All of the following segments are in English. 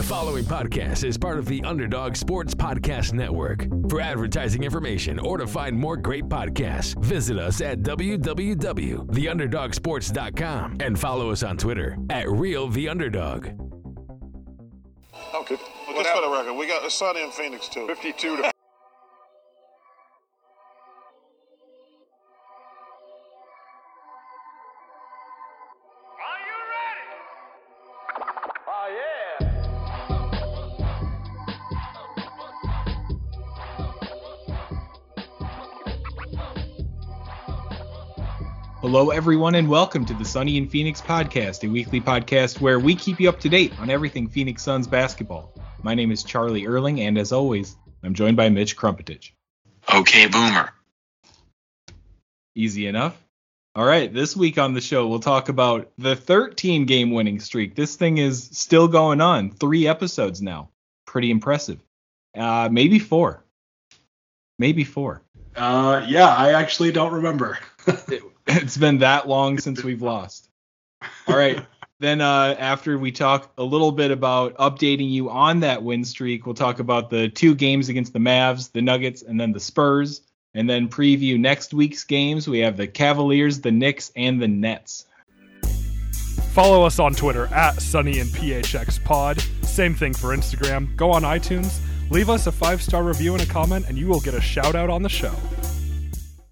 The following podcast is part of the Underdog Sports Podcast Network. For advertising information or to find more great podcasts, visit us at www.theunderdogsports.com and follow us on Twitter at RealTheUnderdog. Okay, well, just for the record, we got the sun in Phoenix too. 52 to... Hello, everyone, and welcome to the Sunny in Phoenix podcast, a weekly podcast where we keep you up to date on everything Phoenix Suns basketball. My name is Charlie Erling, and as always, I'm joined by Mitch Krumpetich. Okay, Boomer. Easy enough. All right, this week on the show, we'll talk about the 13-game winning streak. This thing is still going on. 3 episodes now. Pretty impressive. Maybe four. Yeah, I actually don't remember. It's been that long since we've lost. All right. Then after we talk a little bit about updating you on that win streak, we'll talk about the 2 games against the Mavs, the Nuggets, and then the Spurs, and then preview next week's games. We have the Cavaliers, the Knicks, and the Nets. Follow us on Twitter at SunnyandPHXPod. Same thing for Instagram. Go on iTunes. Leave us a 5-star review and a comment, and you will get a shout-out on the show.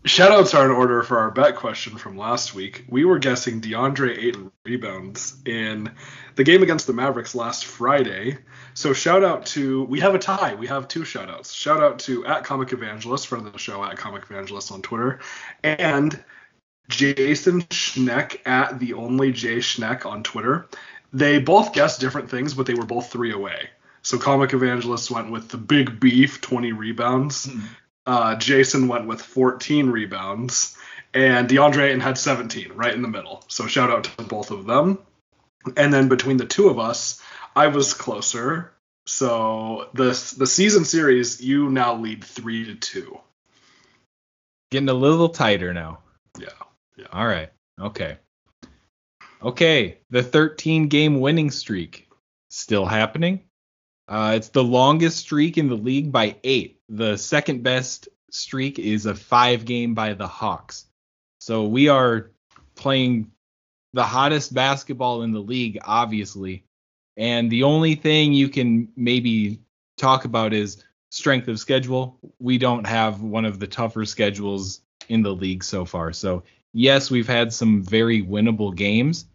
Shoutouts are in order for our bet question from last week. We were guessing DeAndre Ayton rebounds in the game against the Mavericks last Friday. So shoutout to, we have a tie. We have 2 shoutouts. Shoutout to at Comic Evangelist, friend of the show at Comic Evangelist on Twitter, and Jason Schneck at the only J Schneck on Twitter. They both guessed different things, but they were both 3 away. So Comic Evangelist went with the big beef, 20 rebounds. Mm-hmm. Jason went with 14 rebounds, and DeAndre Ayton had 17, right in the middle. So shout out to both of them. And then between the 2 of us, I was closer. So the season series, you now lead 3-2. Getting a little tighter now. Yeah. All right. Okay. The 13-game winning streak still happening. It's the longest streak in the league by 8. The second best streak is a 5-game by the Hawks. So we are playing the hottest basketball in the league, obviously. And the only thing you can maybe talk about is strength of schedule. We don't have one of the tougher schedules in the league so far. So, yes, we've had some very winnable games.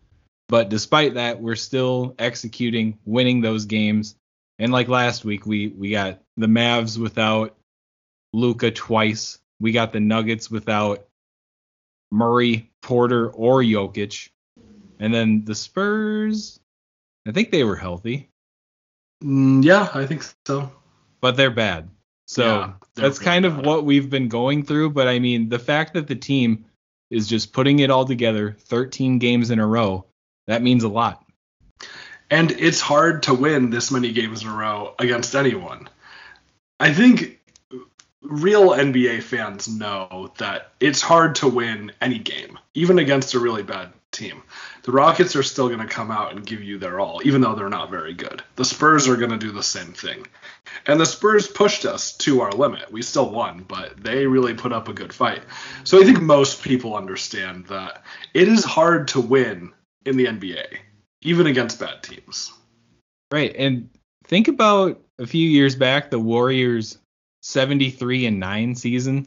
But despite that, we're still executing, winning those games. And like last week, we got the Mavs without Luka twice. We got the Nuggets without Murray, Porter, or Jokic. And then the Spurs, I think they were healthy. Yeah, I think so. But they're bad. So yeah, that's really kind of bad. What we've been going through. But, I mean, the fact that the team is just putting it all together, 13 games in a row, that means a lot. And it's hard to win this many games in a row against anyone. I think real NBA fans know that it's hard to win any game, even against a really bad team. The Rockets are still going to come out and give you their all, even though they're not very good. The Spurs are going to do the same thing. And the Spurs pushed us to our limit. We still won, but they really put up a good fight. So I think most people understand that it is hard to win in the NBA. Even against bad teams. Right. And think about a few years back, the Warriors' 73-9 season.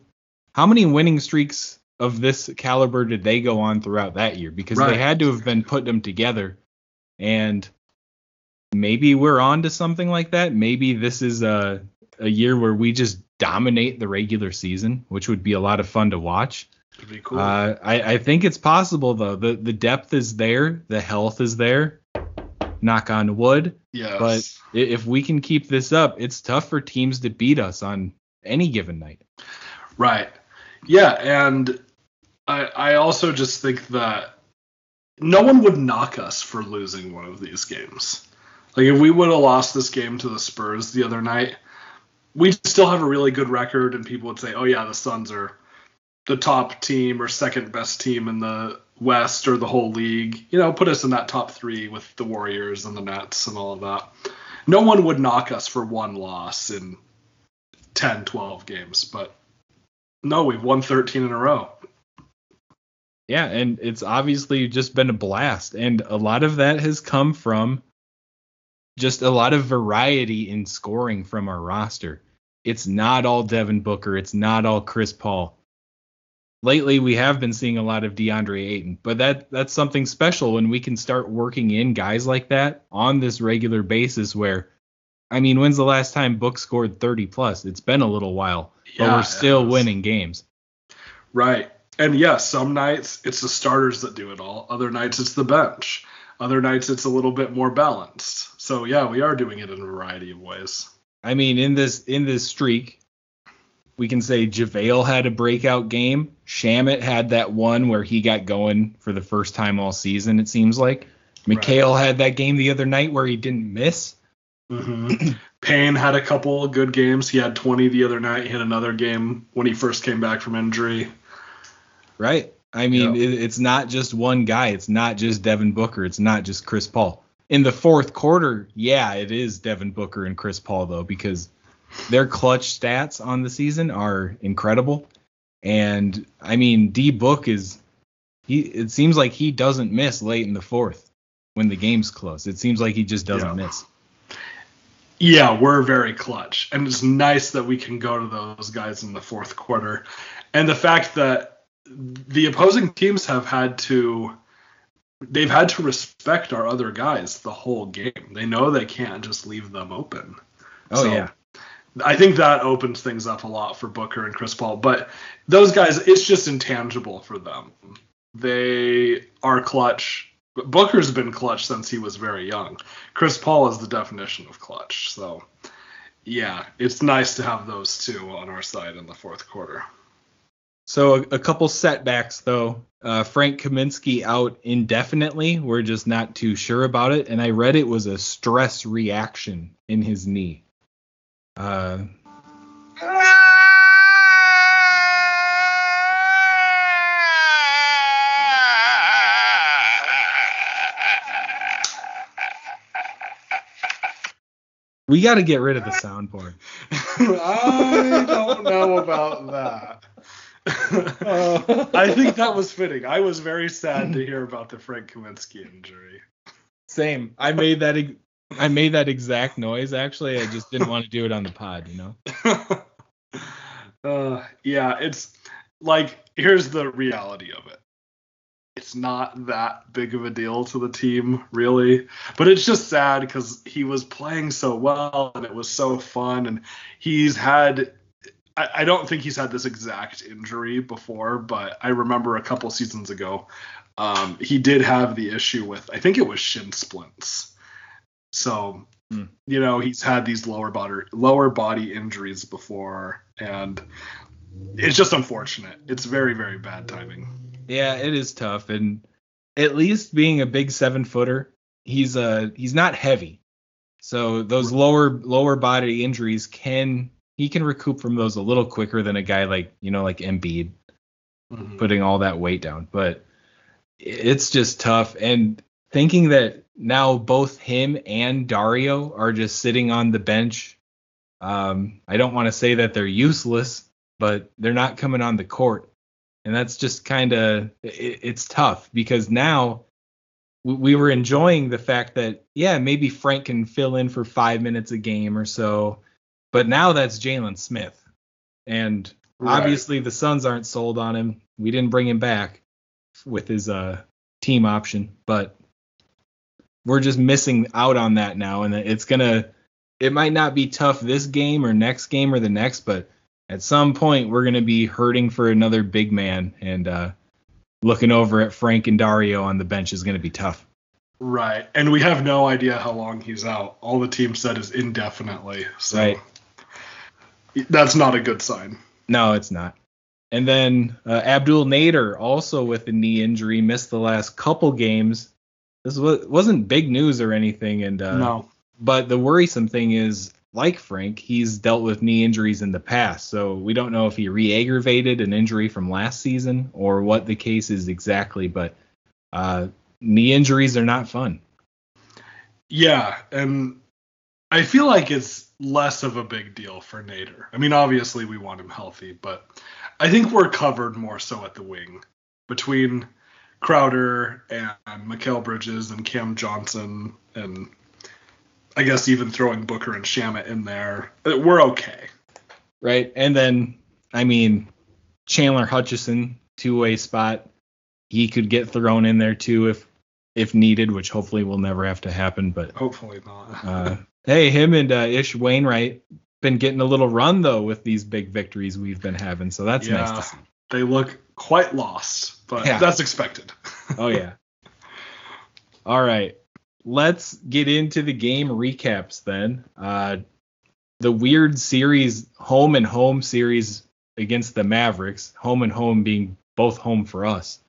How many winning streaks of this caliber did they go on throughout that year? Because They had to have been putting them together. And maybe we're on to something like that. Maybe this is a year where we just dominate the regular season, which would be a lot of fun to watch. It'd be cool. I think it's possible, though. The depth is there. The health is there. Knock on wood. Yes. But if we can keep this up, it's tough for teams to beat us on any given night. Right. Yeah, and I also just think that no one would knock us for losing one of these games. Like, if we would have lost this game to the Spurs the other night, we'd still have a really good record, and people would say, oh, yeah, the Suns are the top team or second best team in the West or the whole league, put us in that top 3 with the Warriors and the Nets and all of that. no one would knock us for one loss in 10, 12 games, but no, we've won 13 in a row. Yeah, and it's obviously just been a blast, and a lot of that has come from just a lot of variety in scoring from our roster. It's not all Devin Booker. It's not all Chris Paul. Lately, we have been seeing a lot of DeAndre Ayton, but that's something special when we can start working in guys like that on this regular basis where, I mean, when's the last time Book scored 30-plus? It's been a little while, yeah, but we're still winning games. Right. And, some nights it's the starters that do it all. Other nights it's the bench. Other nights it's a little bit more balanced. So, we are doing it in a variety of ways. I mean, in this streak, we can say JaVale had a breakout game. Shamet had that one where he got going for the first time all season, it seems like. Mikhail had that game the other night where he didn't miss. Mm-hmm. Payne had a couple of good games. He had 20 the other night. He had another game when he first came back from injury. Right. I mean, It's not just one guy. It's not just Devin Booker. It's not just Chris Paul. In the fourth quarter, it is Devin Booker and Chris Paul, though, because their clutch stats on the season are incredible. And, I mean, D-Book it seems like he doesn't miss late in the fourth when the game's close. It seems like he just doesn't miss. Yeah, we're very clutch. And it's nice that we can go to those guys in the fourth quarter. And the fact that the opposing teams they've had to respect our other guys the whole game. They know they can't just leave them open. Oh, so yeah. I think that opens things up a lot for Booker and Chris Paul, but those guys, it's just intangible for them. They are clutch. Booker's been clutch since he was very young. Chris Paul is the definition of clutch. So it's nice to have those two on our side in the fourth quarter. So a couple setbacks, though. Frank Kaminsky out indefinitely. We're just not too sure about it. And I read it was a stress reaction in his knee. We got to get rid of the soundboard. I don't know about that. I think that was fitting. I was very sad to hear about the Frank Kaminsky injury. Same. I made that exact noise, actually. I just didn't want to do it on the pod, you know? It's like, here's the reality of it. It's not that big of a deal to the team, really. But it's just sad because he was playing so well and it was so fun. And he's had... I don't think he's had this exact injury before, but I remember a couple seasons ago, he did have the issue with, I think it was shin splints. So, he's had these lower body injuries before, and it's just unfortunate. It's very, very bad timing. Yeah, it is tough. And at least being a big 7-footer, he's not heavy. So those lower body injuries he can recoup from those a little quicker than a guy like Embiid, putting all that weight down. But it's just tough. And thinking that now both him and Dario are just sitting on the bench, I don't want to say that they're useless, but they're not coming on the court. And that's just kind of, it's tough because now we were enjoying the fact that, maybe Frank can fill in for 5 minutes a game or so. But now that's Jalen Smith, and obviously the Suns aren't sold on him. We didn't bring him back with his team option, but we're just missing out on that now. And it might not be tough this game or next game or the next, but at some point we're gonna be hurting for another big man, and looking over at Frank and Dario on the bench is gonna be tough. Right, and we have no idea how long he's out. All the team said is indefinitely, so. Right. That's not a good sign. No, it's not. And then Abdul Nader, also with a knee injury, missed the last couple games. This wasn't big news or anything. And no. But the worrisome thing is, like Frank, he's dealt with knee injuries in the past. So we don't know if he re-aggravated an injury from last season or what the case is exactly. But knee injuries are not fun. Yeah, and I feel like it's less of a big deal for Nader. I mean, obviously we want him healthy, but I think we're covered more so at the wing between Crowder and Mikal Bridges and Cam Johnson, and I guess even throwing Booker and Shamet in there. We're okay. Right. And then, I mean, Chandler Hutchison, two-way spot. He could get thrown in there too if needed, which hopefully will never have to happen. But hopefully not. Hey, him and Ish Wainwright been getting a little run though with these big victories we've been having, so that's nice to see. They look quite lost, but that's expected. Oh yeah. All right, let's get into the game recaps then. The weird series, home and home series against the Mavericks. Home and home being both home for us.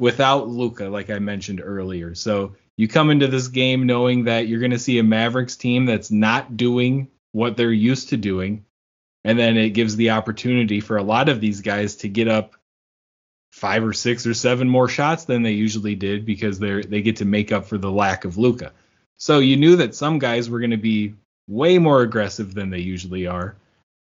Without Luka, like I mentioned earlier. So you come into this game knowing that you're going to see a Mavericks team that's not doing what they're used to doing. And then it gives the opportunity for a lot of these guys to get up 5 or 6 or 7 more shots than they usually did because they get to make up for the lack of Luka. So you knew that some guys were going to be way more aggressive than they usually are,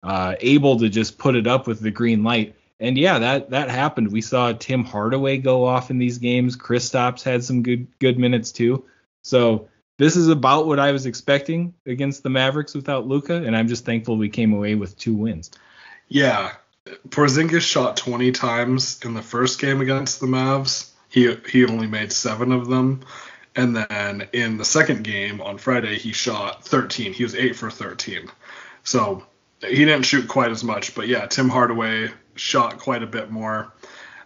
able to just put it up with the green light. And yeah, that happened. We saw Tim Hardaway go off in these games. Kristaps had some good minutes too. So this is about what I was expecting against the Mavericks without Luka, and I'm just thankful we came away with 2 wins. Yeah, Porzingis shot 20 times in the first game against the Mavs. He only made 7 of them. And then in the second game on Friday, he shot 13. He was 8 for 13. So he didn't shoot quite as much, but yeah, Tim Hardaway shot quite a bit more.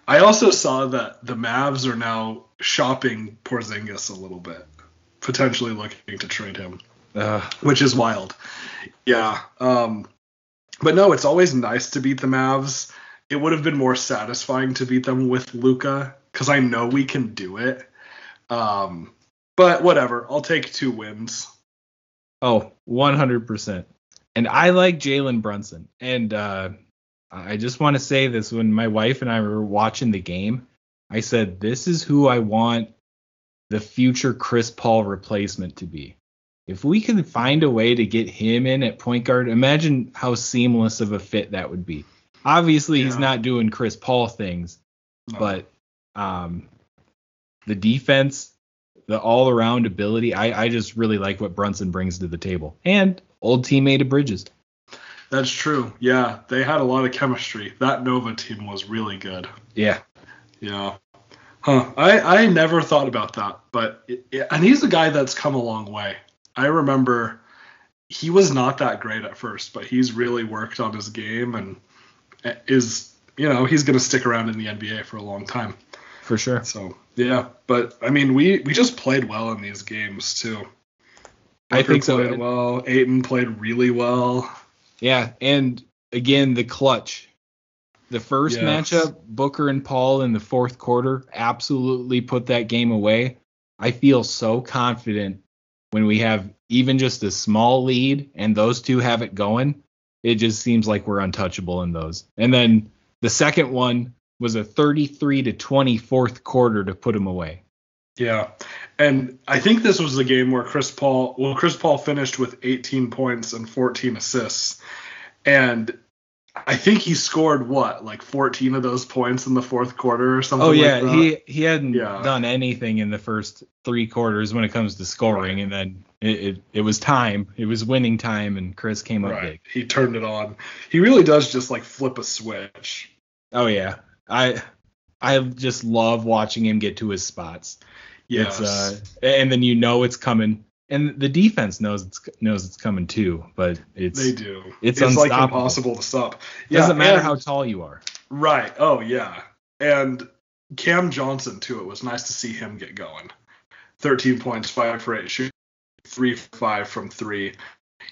I also saw that the Mavs are now shopping Porzingis a little bit, potentially looking to trade him, which is wild. Yeah. But no, it's always nice to beat the Mavs. It would have been more satisfying to beat them with Luka because I know we can do it. But whatever, I'll take 2 wins. Oh, 100%. And I like Jalen Brunson. And I just want to say this. When my wife and I were watching the game, I said, this is who I want the future Chris Paul replacement to be. If we can find a way to get him in at point guard, imagine how seamless of a fit that would be. Obviously, he's not doing Chris Paul things, but the defense, the all-around ability, I just really like what Brunson brings to the table. And old teammate of Bridges. That's true. Yeah, they had a lot of chemistry. That Nova team was really good. Yeah. Yeah. Huh. I never thought about that, but and he's a guy that's come a long way. I remember he was not that great at first, but he's really worked on his game and is, he's going to stick around in the NBA for a long time. For sure. So, yeah. But, I mean, we just played well in these games, too. I think so. Played well. Ayton played really well. Yeah, and again, the clutch. The first matchup, Booker and Paul in the fourth quarter, absolutely put that game away. I feel so confident when we have even just a small lead and those two have it going. It just seems like we're untouchable in those. And then the second one was a 33-20 fourth quarter to put them away. Yeah, and I think this was the game where Chris Paul finished with 18 points and 14 assists, and I think he scored 14 of those points in the fourth quarter or something. Oh yeah, like that. he hadn't done anything in the first 3 quarters when it comes to scoring, right. And then it was time, it was winning time, and Chris came up big. He turned it on. He really does just flip a switch. Oh yeah, I just love watching him get to his spots. Yes. And then it's coming. And the defense knows it's coming too, but they do. It's impossible to stop. Yeah, doesn't matter how tall you are. Right. Oh, yeah. And Cam Johnson, too. It was nice to see him get going. 13 points, 5 for 8 shooting, 3 for 5 from 3.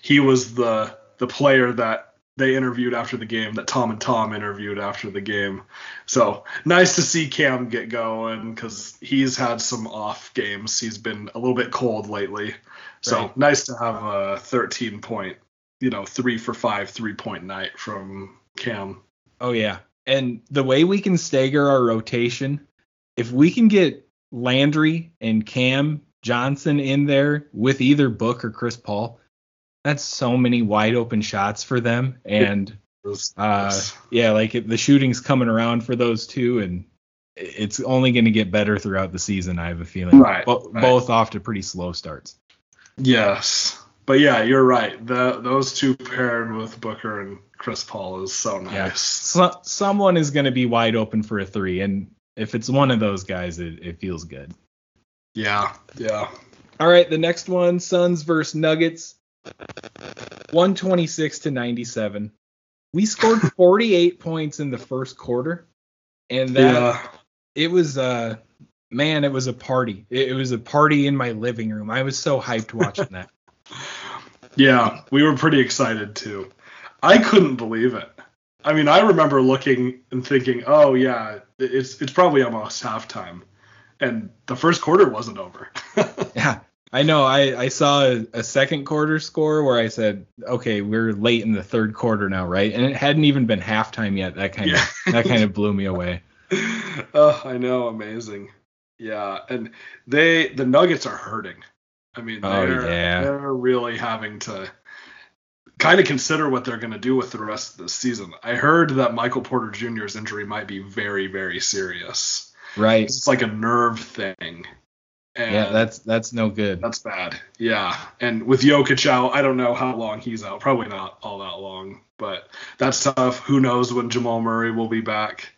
He was the player that they interviewed after the game, that Tom and Tom interviewed after the game. So nice to see Cam get going because he's had some off games. He's been a little bit cold lately. So nice to have a 13 point, 3 for 5, 3-point night from Cam. Oh yeah. And the way we can stagger our rotation, if we can get Landry and Cam Johnson in there with either Book or Chris Paul, that's so many wide open shots for them. And yeah, like the shooting's coming around for those two, and it's only going to get better throughout the season, I have a feeling. Right, both off to pretty slow starts. Yes. But yeah, you're right. Those two paired with Booker and Chris Paul is so nice. Yeah. Someone is going to be wide open for a three, and if it's one of those guys, it feels good. Yeah, yeah. All right, the next one, Suns versus Nuggets, 126-97. We scored 48 points in the first quarter, and it was it was a party. It was a party in my living room. I was so hyped watching that. Yeah, we were pretty excited too. I couldn't believe it. I mean, I remember looking and thinking, "Oh yeah, it's probably almost halftime," and the first quarter wasn't over. Yeah, I know. I saw a second quarter score where I said, "Okay, we're late in the third quarter now, right?" And it hadn't even been halftime yet. That kind of blew me away. Oh, I know, amazing. Yeah, and the Nuggets are hurting. I mean, they're really having to kind of consider what they're going to do with the rest of the season. I heard that Michael Porter Jr.'s injury might be very, very serious. Right. It's like a nerve thing. And yeah, that's no good. That's bad. Yeah. And with Jokic out, I don't know how long he's out. Probably not all that long, but that's tough. Who knows when Jamal Murray will be back.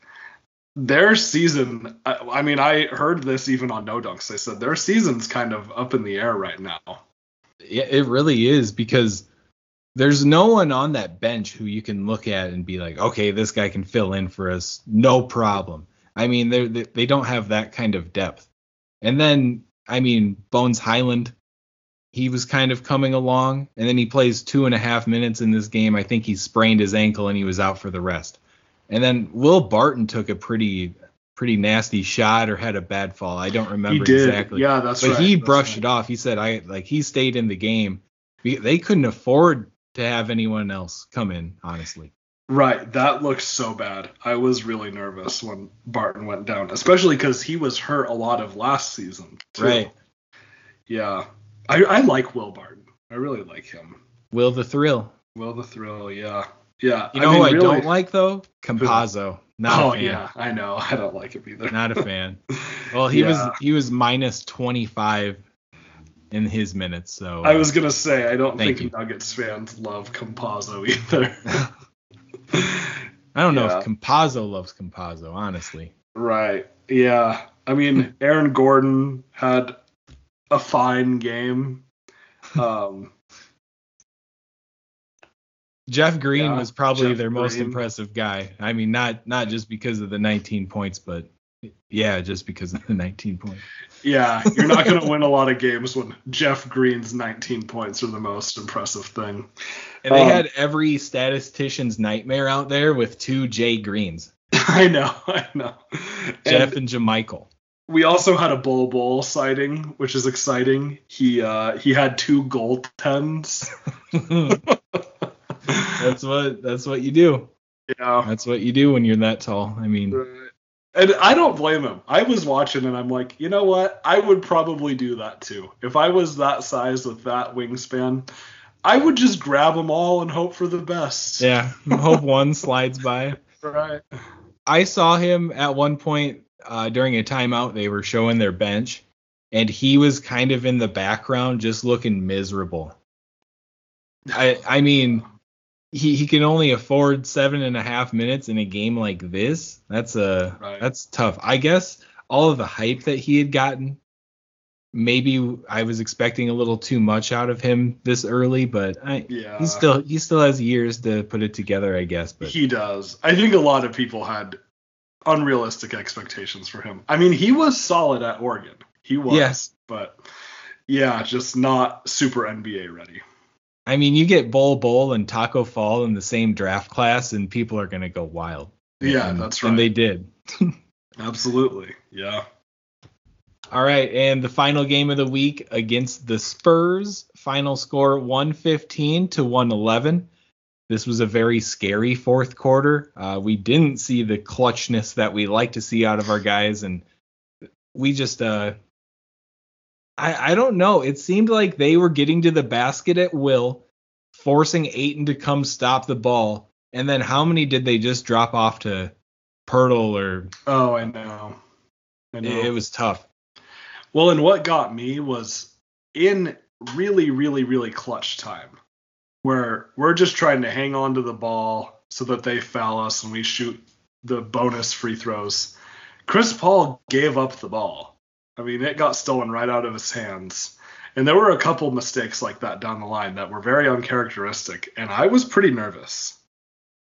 Their season, I mean, I heard this even on No Dunks. They said their season's kind of up in the air right now. Yeah, it really is, because there's no one on that bench who you can look at and be like, okay, this guy can fill in for us, no problem. I mean, they don't have that kind of depth. And then, I mean, Bones Highland, he was kind of coming along, and then he plays 2.5 minutes in this game. I think he sprained his ankle and he was out for the rest. And then Will Barton took a pretty nasty shot or had a bad fall. I don't remember exactly. Yeah, that's right. But he brushed it off. He said, he stayed in the game. They couldn't afford to have anyone else come in, honestly. Right. That looks so bad. I was really nervous when Barton went down, especially because he was hurt a lot of last season, too. Right. Yeah. I like Will Barton. I really like him. Will the Thrill. Will the Thrill, yeah. Yeah, you know who I don't like, though? Campazzo. Not a fan. Oh, yeah, I know. I don't like him either. Not a fan. Well, he was minus 25 in his minutes. So I was going to say, I don't think Nuggets fans love Campazzo either. I don't know if Campazzo loves Campazzo, honestly. Right, yeah. I mean, Aaron Gordon had a fine game. Jeff Green was probably their most impressive guy. I mean, not just because of the 19 points, but yeah, just because of the 19 points. Yeah, you're not going to win a lot of games when Jeff Green's 19 points are the most impressive thing. And they had every statistician's nightmare out there with two Jay Greens. I know. Jeff and Jamichael. We also had a Bol Bol sighting, which is exciting. He had two goaltends. That's what you do. Yeah. That's what you do when you're that tall. I mean, and I don't blame him. I was watching and I'm like, you know what? I would probably do that too. If I was that size with that wingspan, I would just grab them all and hope for the best. Yeah. Hope one slides by. Right. I saw him at one point during a timeout. They were showing their bench and he was kind of in the background, just looking miserable. I mean, he can only afford 7.5 minutes in a game like this. That's tough. I guess all of the hype that he had gotten, maybe I was expecting a little too much out of him this early, but he still has years to put it together, I guess. But he does. I think a lot of people had unrealistic expectations for him. I mean, he was solid at Oregon. He was, yes. But yeah, just not super NBA ready. I mean, you get Bol Bol and Taco Fall in the same draft class, and people are going to go wild. Yeah, that's right. And they did. Absolutely, yeah. All right, and the final game of the week against the Spurs. Final score 115-111. This was a very scary fourth quarter. We didn't see the clutchness that we like to see out of our guys, and we just I don't know. It seemed like they were getting to the basket at will, forcing Ayton to come stop the ball. And then how many did they just drop off to Pirtle or? Oh, I know. It was tough. Well, and what got me was in really, really, really clutch time where we're just trying to hang on to the ball so that they foul us and we shoot the bonus free throws. Chris Paul gave up the ball. I mean, it got stolen right out of his hands. And there were a couple mistakes like that down the line that were very uncharacteristic. And I was pretty nervous.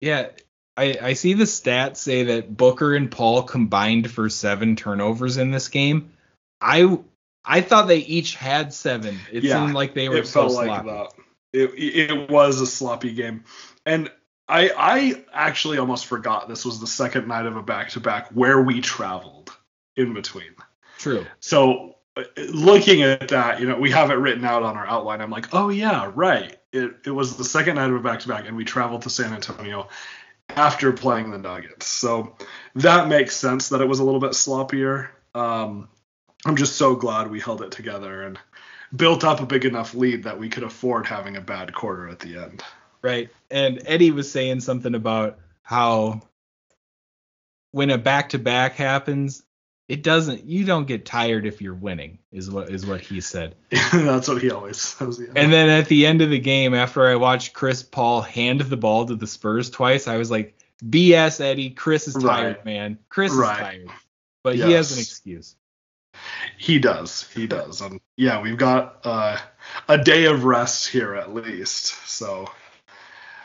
Yeah, I see the stats say that Booker and Paul combined for 7 turnovers in this game. I thought they each had 7. It seemed like they were so sloppy. Like that. It was a sloppy game. And I actually almost forgot this was the second night of a back-to-back where we traveled in between. True. So looking at that, you know, we have it written out on our outline. I'm like, oh, yeah, right. It was the second night of a back-to-back, and we traveled to San Antonio after playing the Nuggets. So that makes sense that it was a little bit sloppier. I'm just so glad we held it together and built up a big enough lead that we could afford having a bad quarter at the end. Right. And Eddie was saying something about how when a back-to-back happens, you don't get tired if you're winning, is what he said. That's what he always says. Yeah. And then at the end of the game, after I watched Chris Paul hand the ball to the Spurs twice, I was like, BS, Eddie. Chris is tired, man. Chris is tired. But yes. He has an excuse. He does. And yeah, we've got a day of rest here at least. So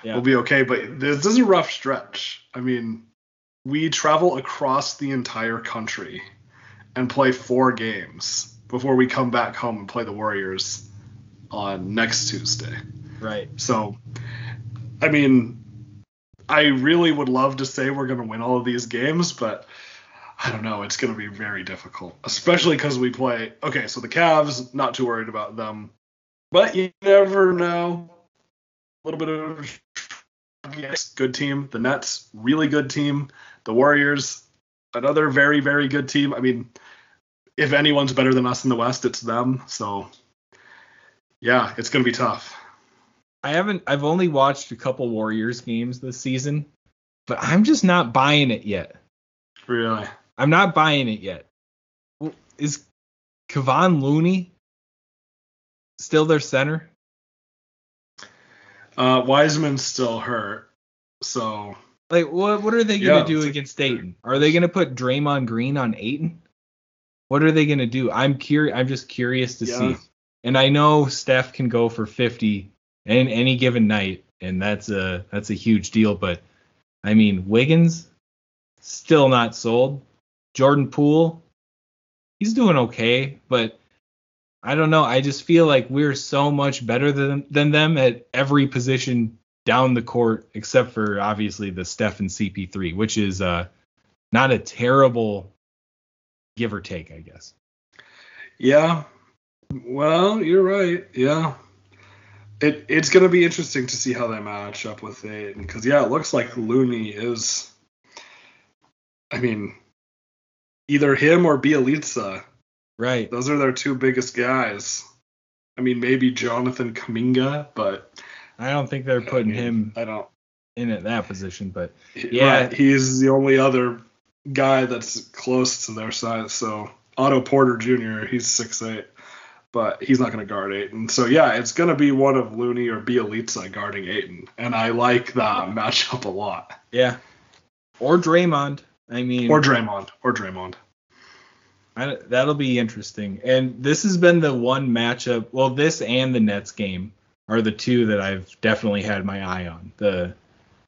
yeah. We'll be okay. But this is a rough stretch. I mean, we travel across the entire country and play 4 games before we come back home and play the Warriors on next Tuesday. Right. So, I mean, I really would love to say we're going to win all of these games, but I don't know. It's going to be very difficult, especially because we play. Okay, so the Cavs, not too worried about them, but you never know. A little bit of good team. The Nets, really good team. The Warriors, another very, very good team. I mean, if anyone's better than us in the West, it's them. So, yeah, it's going to be tough. I've only watched a couple Warriors games this season, but I'm just not buying it yet. Really? I'm not buying it yet. Is Kevon Looney still their center? Wiseman's still hurt, so... Like, what are they going to do against Ayton? Are they going to put Draymond Green on Ayton? What are they going to do? I'm just curious to see. And I know Steph can go for 50 in any given night, and that's a huge deal, but, I mean, Wiggins, still not sold. Jordan Poole, he's doing okay, but... I don't know. I just feel like we're so much better than them at every position down the court, except for obviously the Steph and CP3, which is not a terrible give or take, I guess. Yeah. Well, you're right. Yeah. It's going to be interesting to see how they match up with it. Because, yeah, it looks like Looney is, I mean, either him or Bjelica. Right. Those are their two biggest guys. I mean, maybe Jonathan Kuminga, but I don't think they're putting him at that position, but yeah, right. He's the only other guy that's close to their size. So Otto Porter Jr., he's 6'8", but he's not going to guard Ayton. So yeah, it's going to be one of Looney or Bjelica guarding Ayton, and I like that matchup a lot. Yeah. Or Draymond. That'll be interesting. And this has been the one matchup. Well, this and the Nets game are the two that I've definitely had my eye on. The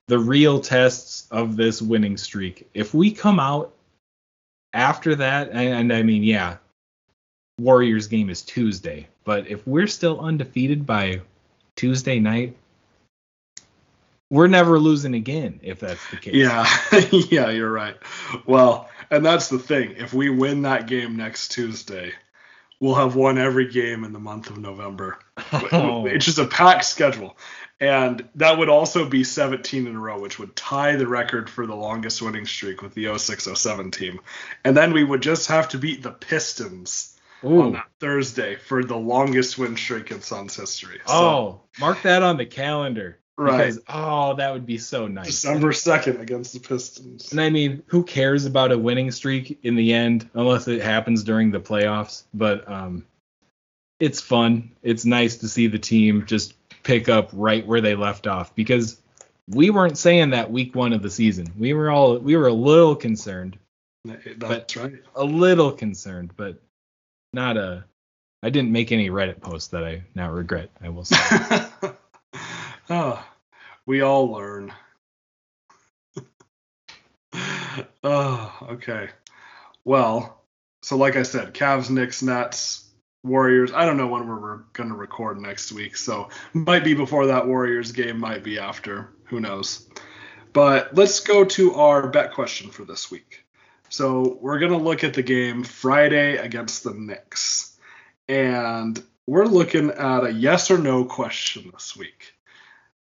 real tests of this winning streak. If we come out after that, and I mean, yeah, Warriors game is Tuesday. But if we're still undefeated by Tuesday night, we're never losing again, if that's the case. Yeah, yeah, you're right. Well, and that's the thing. If we win that game next Tuesday, we'll have won every game in the month of November. Oh. It's just a packed schedule. And that would also be 17 in a row, which would tie the record for the longest winning streak with the 06-07 team. And then we would just have to beat the Pistons on that Thursday for the longest win streak in Suns history. So. Oh, mark that on the calendar. Right. Because, oh, that would be so nice. December 2nd against the Pistons. And I mean, who cares about a winning streak in the end unless it happens during the playoffs? But it's fun. It's nice to see the team just pick up right where they left off, because we weren't saying that week one of the season. We were a little concerned. That's right. A little concerned, but not a. I didn't make any Reddit posts that I now regret, I will say. We all learn. Okay. Well, so like I said, Cavs, Knicks, Nets, Warriors. I don't know when we're going to record next week, so might be before that Warriors game, might be after. Who knows? But let's go to our bet question for this week. So we're going to look at the game Friday against the Knicks. And we're looking at a yes or no question this week.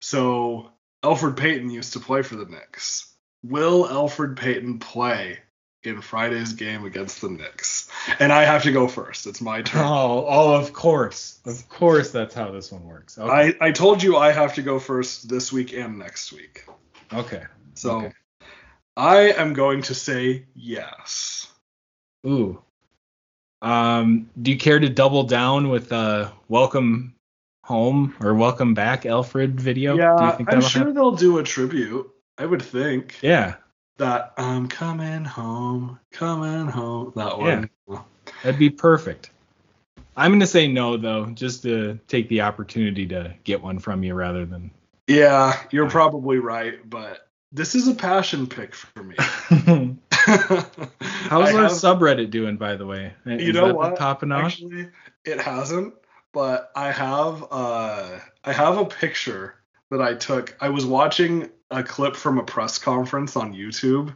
So Alfred Payton used to play for the Knicks. Will Alfred Payton play in Friday's game against the Knicks? And I have to go first. It's my turn. Oh, of course. Of course that's how this one works. Okay. I told you I have to go first this week and next week. Okay. So okay. I am going to say yes. Ooh. Do you care to double down with welcome home or welcome back Alfred video? Yeah, do you think I'm sure they'll do a tribute. I would think. Yeah. That I'm coming home, that one. Yeah. That'd be perfect. I'm gonna say no though, just to take the opportunity to get one from you rather than. Yeah, you're probably right, but this is a passion pick for me. How's our subreddit doing, by the way? You know what? Popping off? Actually, it hasn't. But I have a picture that I took. I was watching a clip from a press conference on YouTube,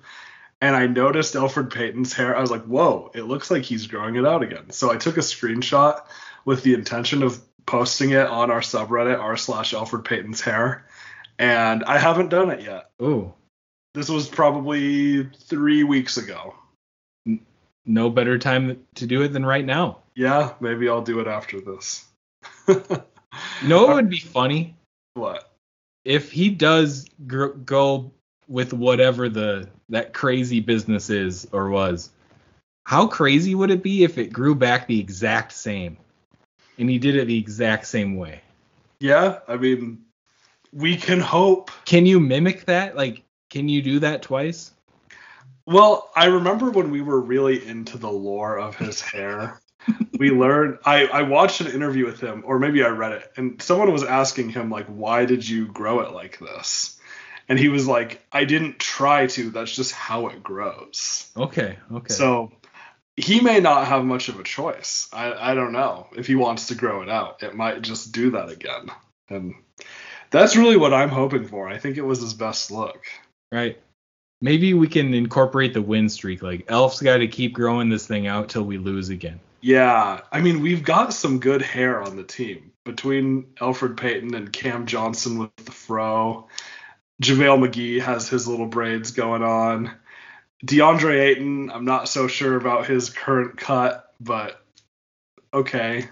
and I noticed Alfred Payton's hair. I was like, whoa, it looks like he's growing it out again. So I took a screenshot with the intention of posting it on our subreddit, r/Alfred Payton's hair. And I haven't done it yet. Ooh. This was probably 3 weeks ago. No better time to do it than right now. Yeah, maybe I'll do it after this. No, it would be funny. What? If he does go with whatever that crazy business is or was, how crazy would it be if it grew back the exact same and he did it the exact same way? Yeah, I mean, we can hope. Can you mimic that? Like, can you do that twice? Well, I remember when we were really into the lore of his hair. We learned, I watched an interview with him, or maybe I read it, and someone was asking him, like, why did you grow it like this? And he was like, I didn't try to, that's just how it grows. Okay. So he may not have much of a choice. I don't know. If he wants to grow it out, it might just do that again. And that's really what I'm hoping for. I think it was his best look. Right. Maybe we can incorporate the win streak. Like, Elf's got to keep growing this thing out till we lose again. Yeah, I mean, we've got some good hair on the team. Between Alfred Payton and Cam Johnson with the fro. JaVale McGee has his little braids going on. DeAndre Ayton, I'm not so sure about his current cut, but okay.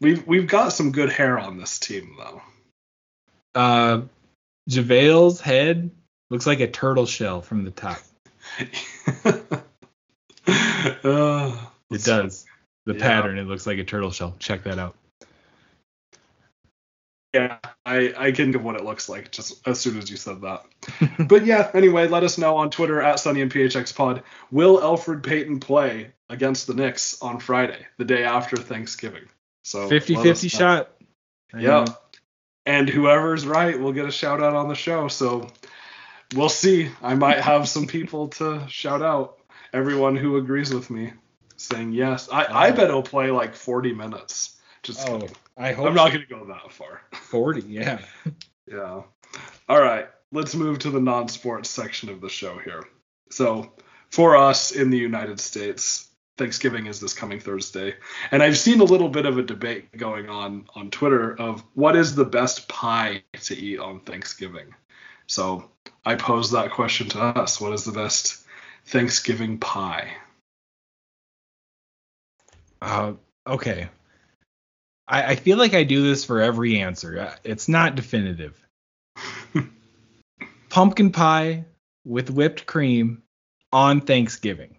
We've got some good hair on this team, though. JaVale's head looks like a turtle shell from the top. It does. The pattern, it looks like a turtle shell. Check that out. Yeah, I can think of what it looks like just as soon as you said that. But yeah, anyway, let us know on Twitter @SunnyandPHXPod. Will Alfred Payton play against the Knicks on Friday, the day after Thanksgiving? So 50-50 shot. Yeah. And whoever's right will get a shout out on the show. So we'll see. I might have some people to shout out. Everyone who agrees with me saying yes. I bet he'll play like 40 minutes. Just kidding. I hope I'm not going to go that far. 40, yeah. Yeah. All right. Let's move to the non-sports section of the show here. So for us in the United States, Thanksgiving is this coming Thursday. And I've seen a little bit of a debate going on Twitter of what is the best pie to eat on Thanksgiving. So I posed that question to us. What is the best Thanksgiving pie? Okay. I feel like I do this for every answer. It's not definitive. Pumpkin pie with whipped cream on Thanksgiving.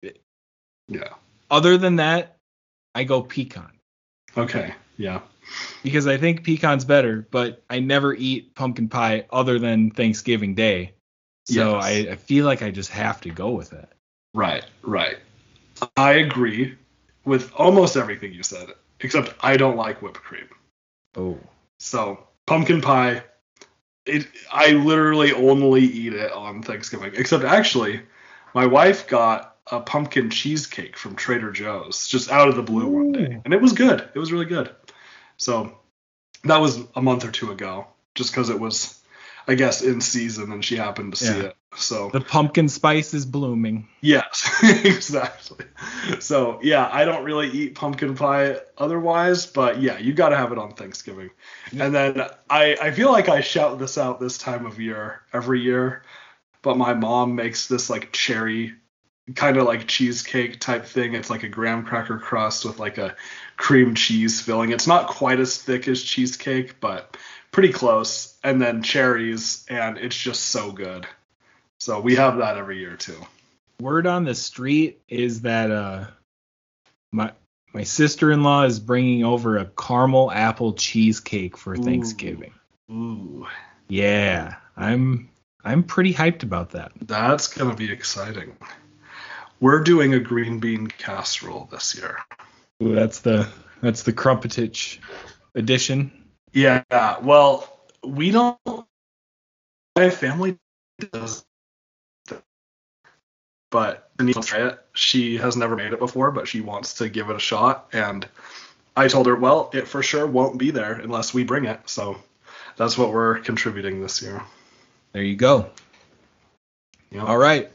Yeah. Other than that, I go pecan. Okay. Yeah. Because I think pecan's better, but I never eat pumpkin pie other than Thanksgiving Day. So yes. I feel like I just have to go with it. Right. Right. I agree with almost everything you said, except I don't like whipped cream. Oh. So pumpkin pie, I literally only eat it on Thanksgiving, except actually my wife got a pumpkin cheesecake from Trader Joe's just out of the blue one day. And it was good. It was really good. So that was a month or two ago, just because it was, I guess, in season and she happened to see it. So the pumpkin spice is blooming. Yes, exactly. So yeah, I don't really eat pumpkin pie otherwise, but yeah, you got to have it on Thanksgiving. Yeah. And then I feel like I shout this out this time of year every year, but my mom makes this like cherry kind of like cheesecake type thing. It's like a graham cracker crust with like a cream cheese filling. It's not quite as thick as cheesecake, but pretty close. And then cherries, and it's just so good. So we have that every year too. Word on the street is that my sister-in-law is bringing over a caramel apple cheesecake for Thanksgiving. Ooh. Yeah, I'm pretty hyped about that. That's gonna be exciting. We're doing a green bean casserole this year. Ooh, that's the Krumpetich edition. Yeah. Well, we don't. My family does. But she has never made it before, but she wants to give it a shot. And I told her, well, it for sure won't be there unless we bring it. So that's what we're contributing this year. There you go. Yep. All right.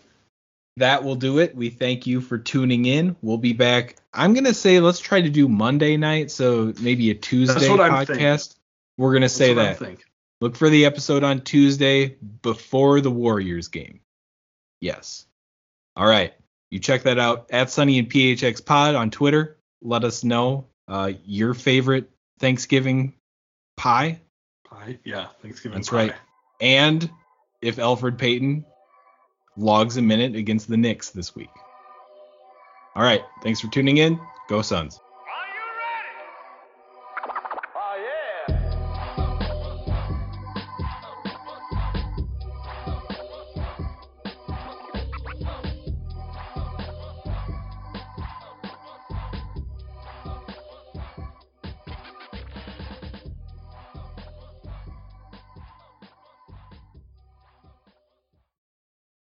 That will do it. We thank you for tuning in. We'll be back. I'm going to say let's try to do Monday night. So maybe a Tuesday podcast. We're going to say that. Look for the episode on Tuesday before the Warriors game. Yes. All right. You check that out at Sunny and PHX Pod on Twitter. Let us know your favorite Thanksgiving pie. Pie? Yeah, Thanksgiving That's pie. That's right. And if Alfred Payton logs a minute against the Knicks this week. All right. Thanks for tuning in. Go Suns.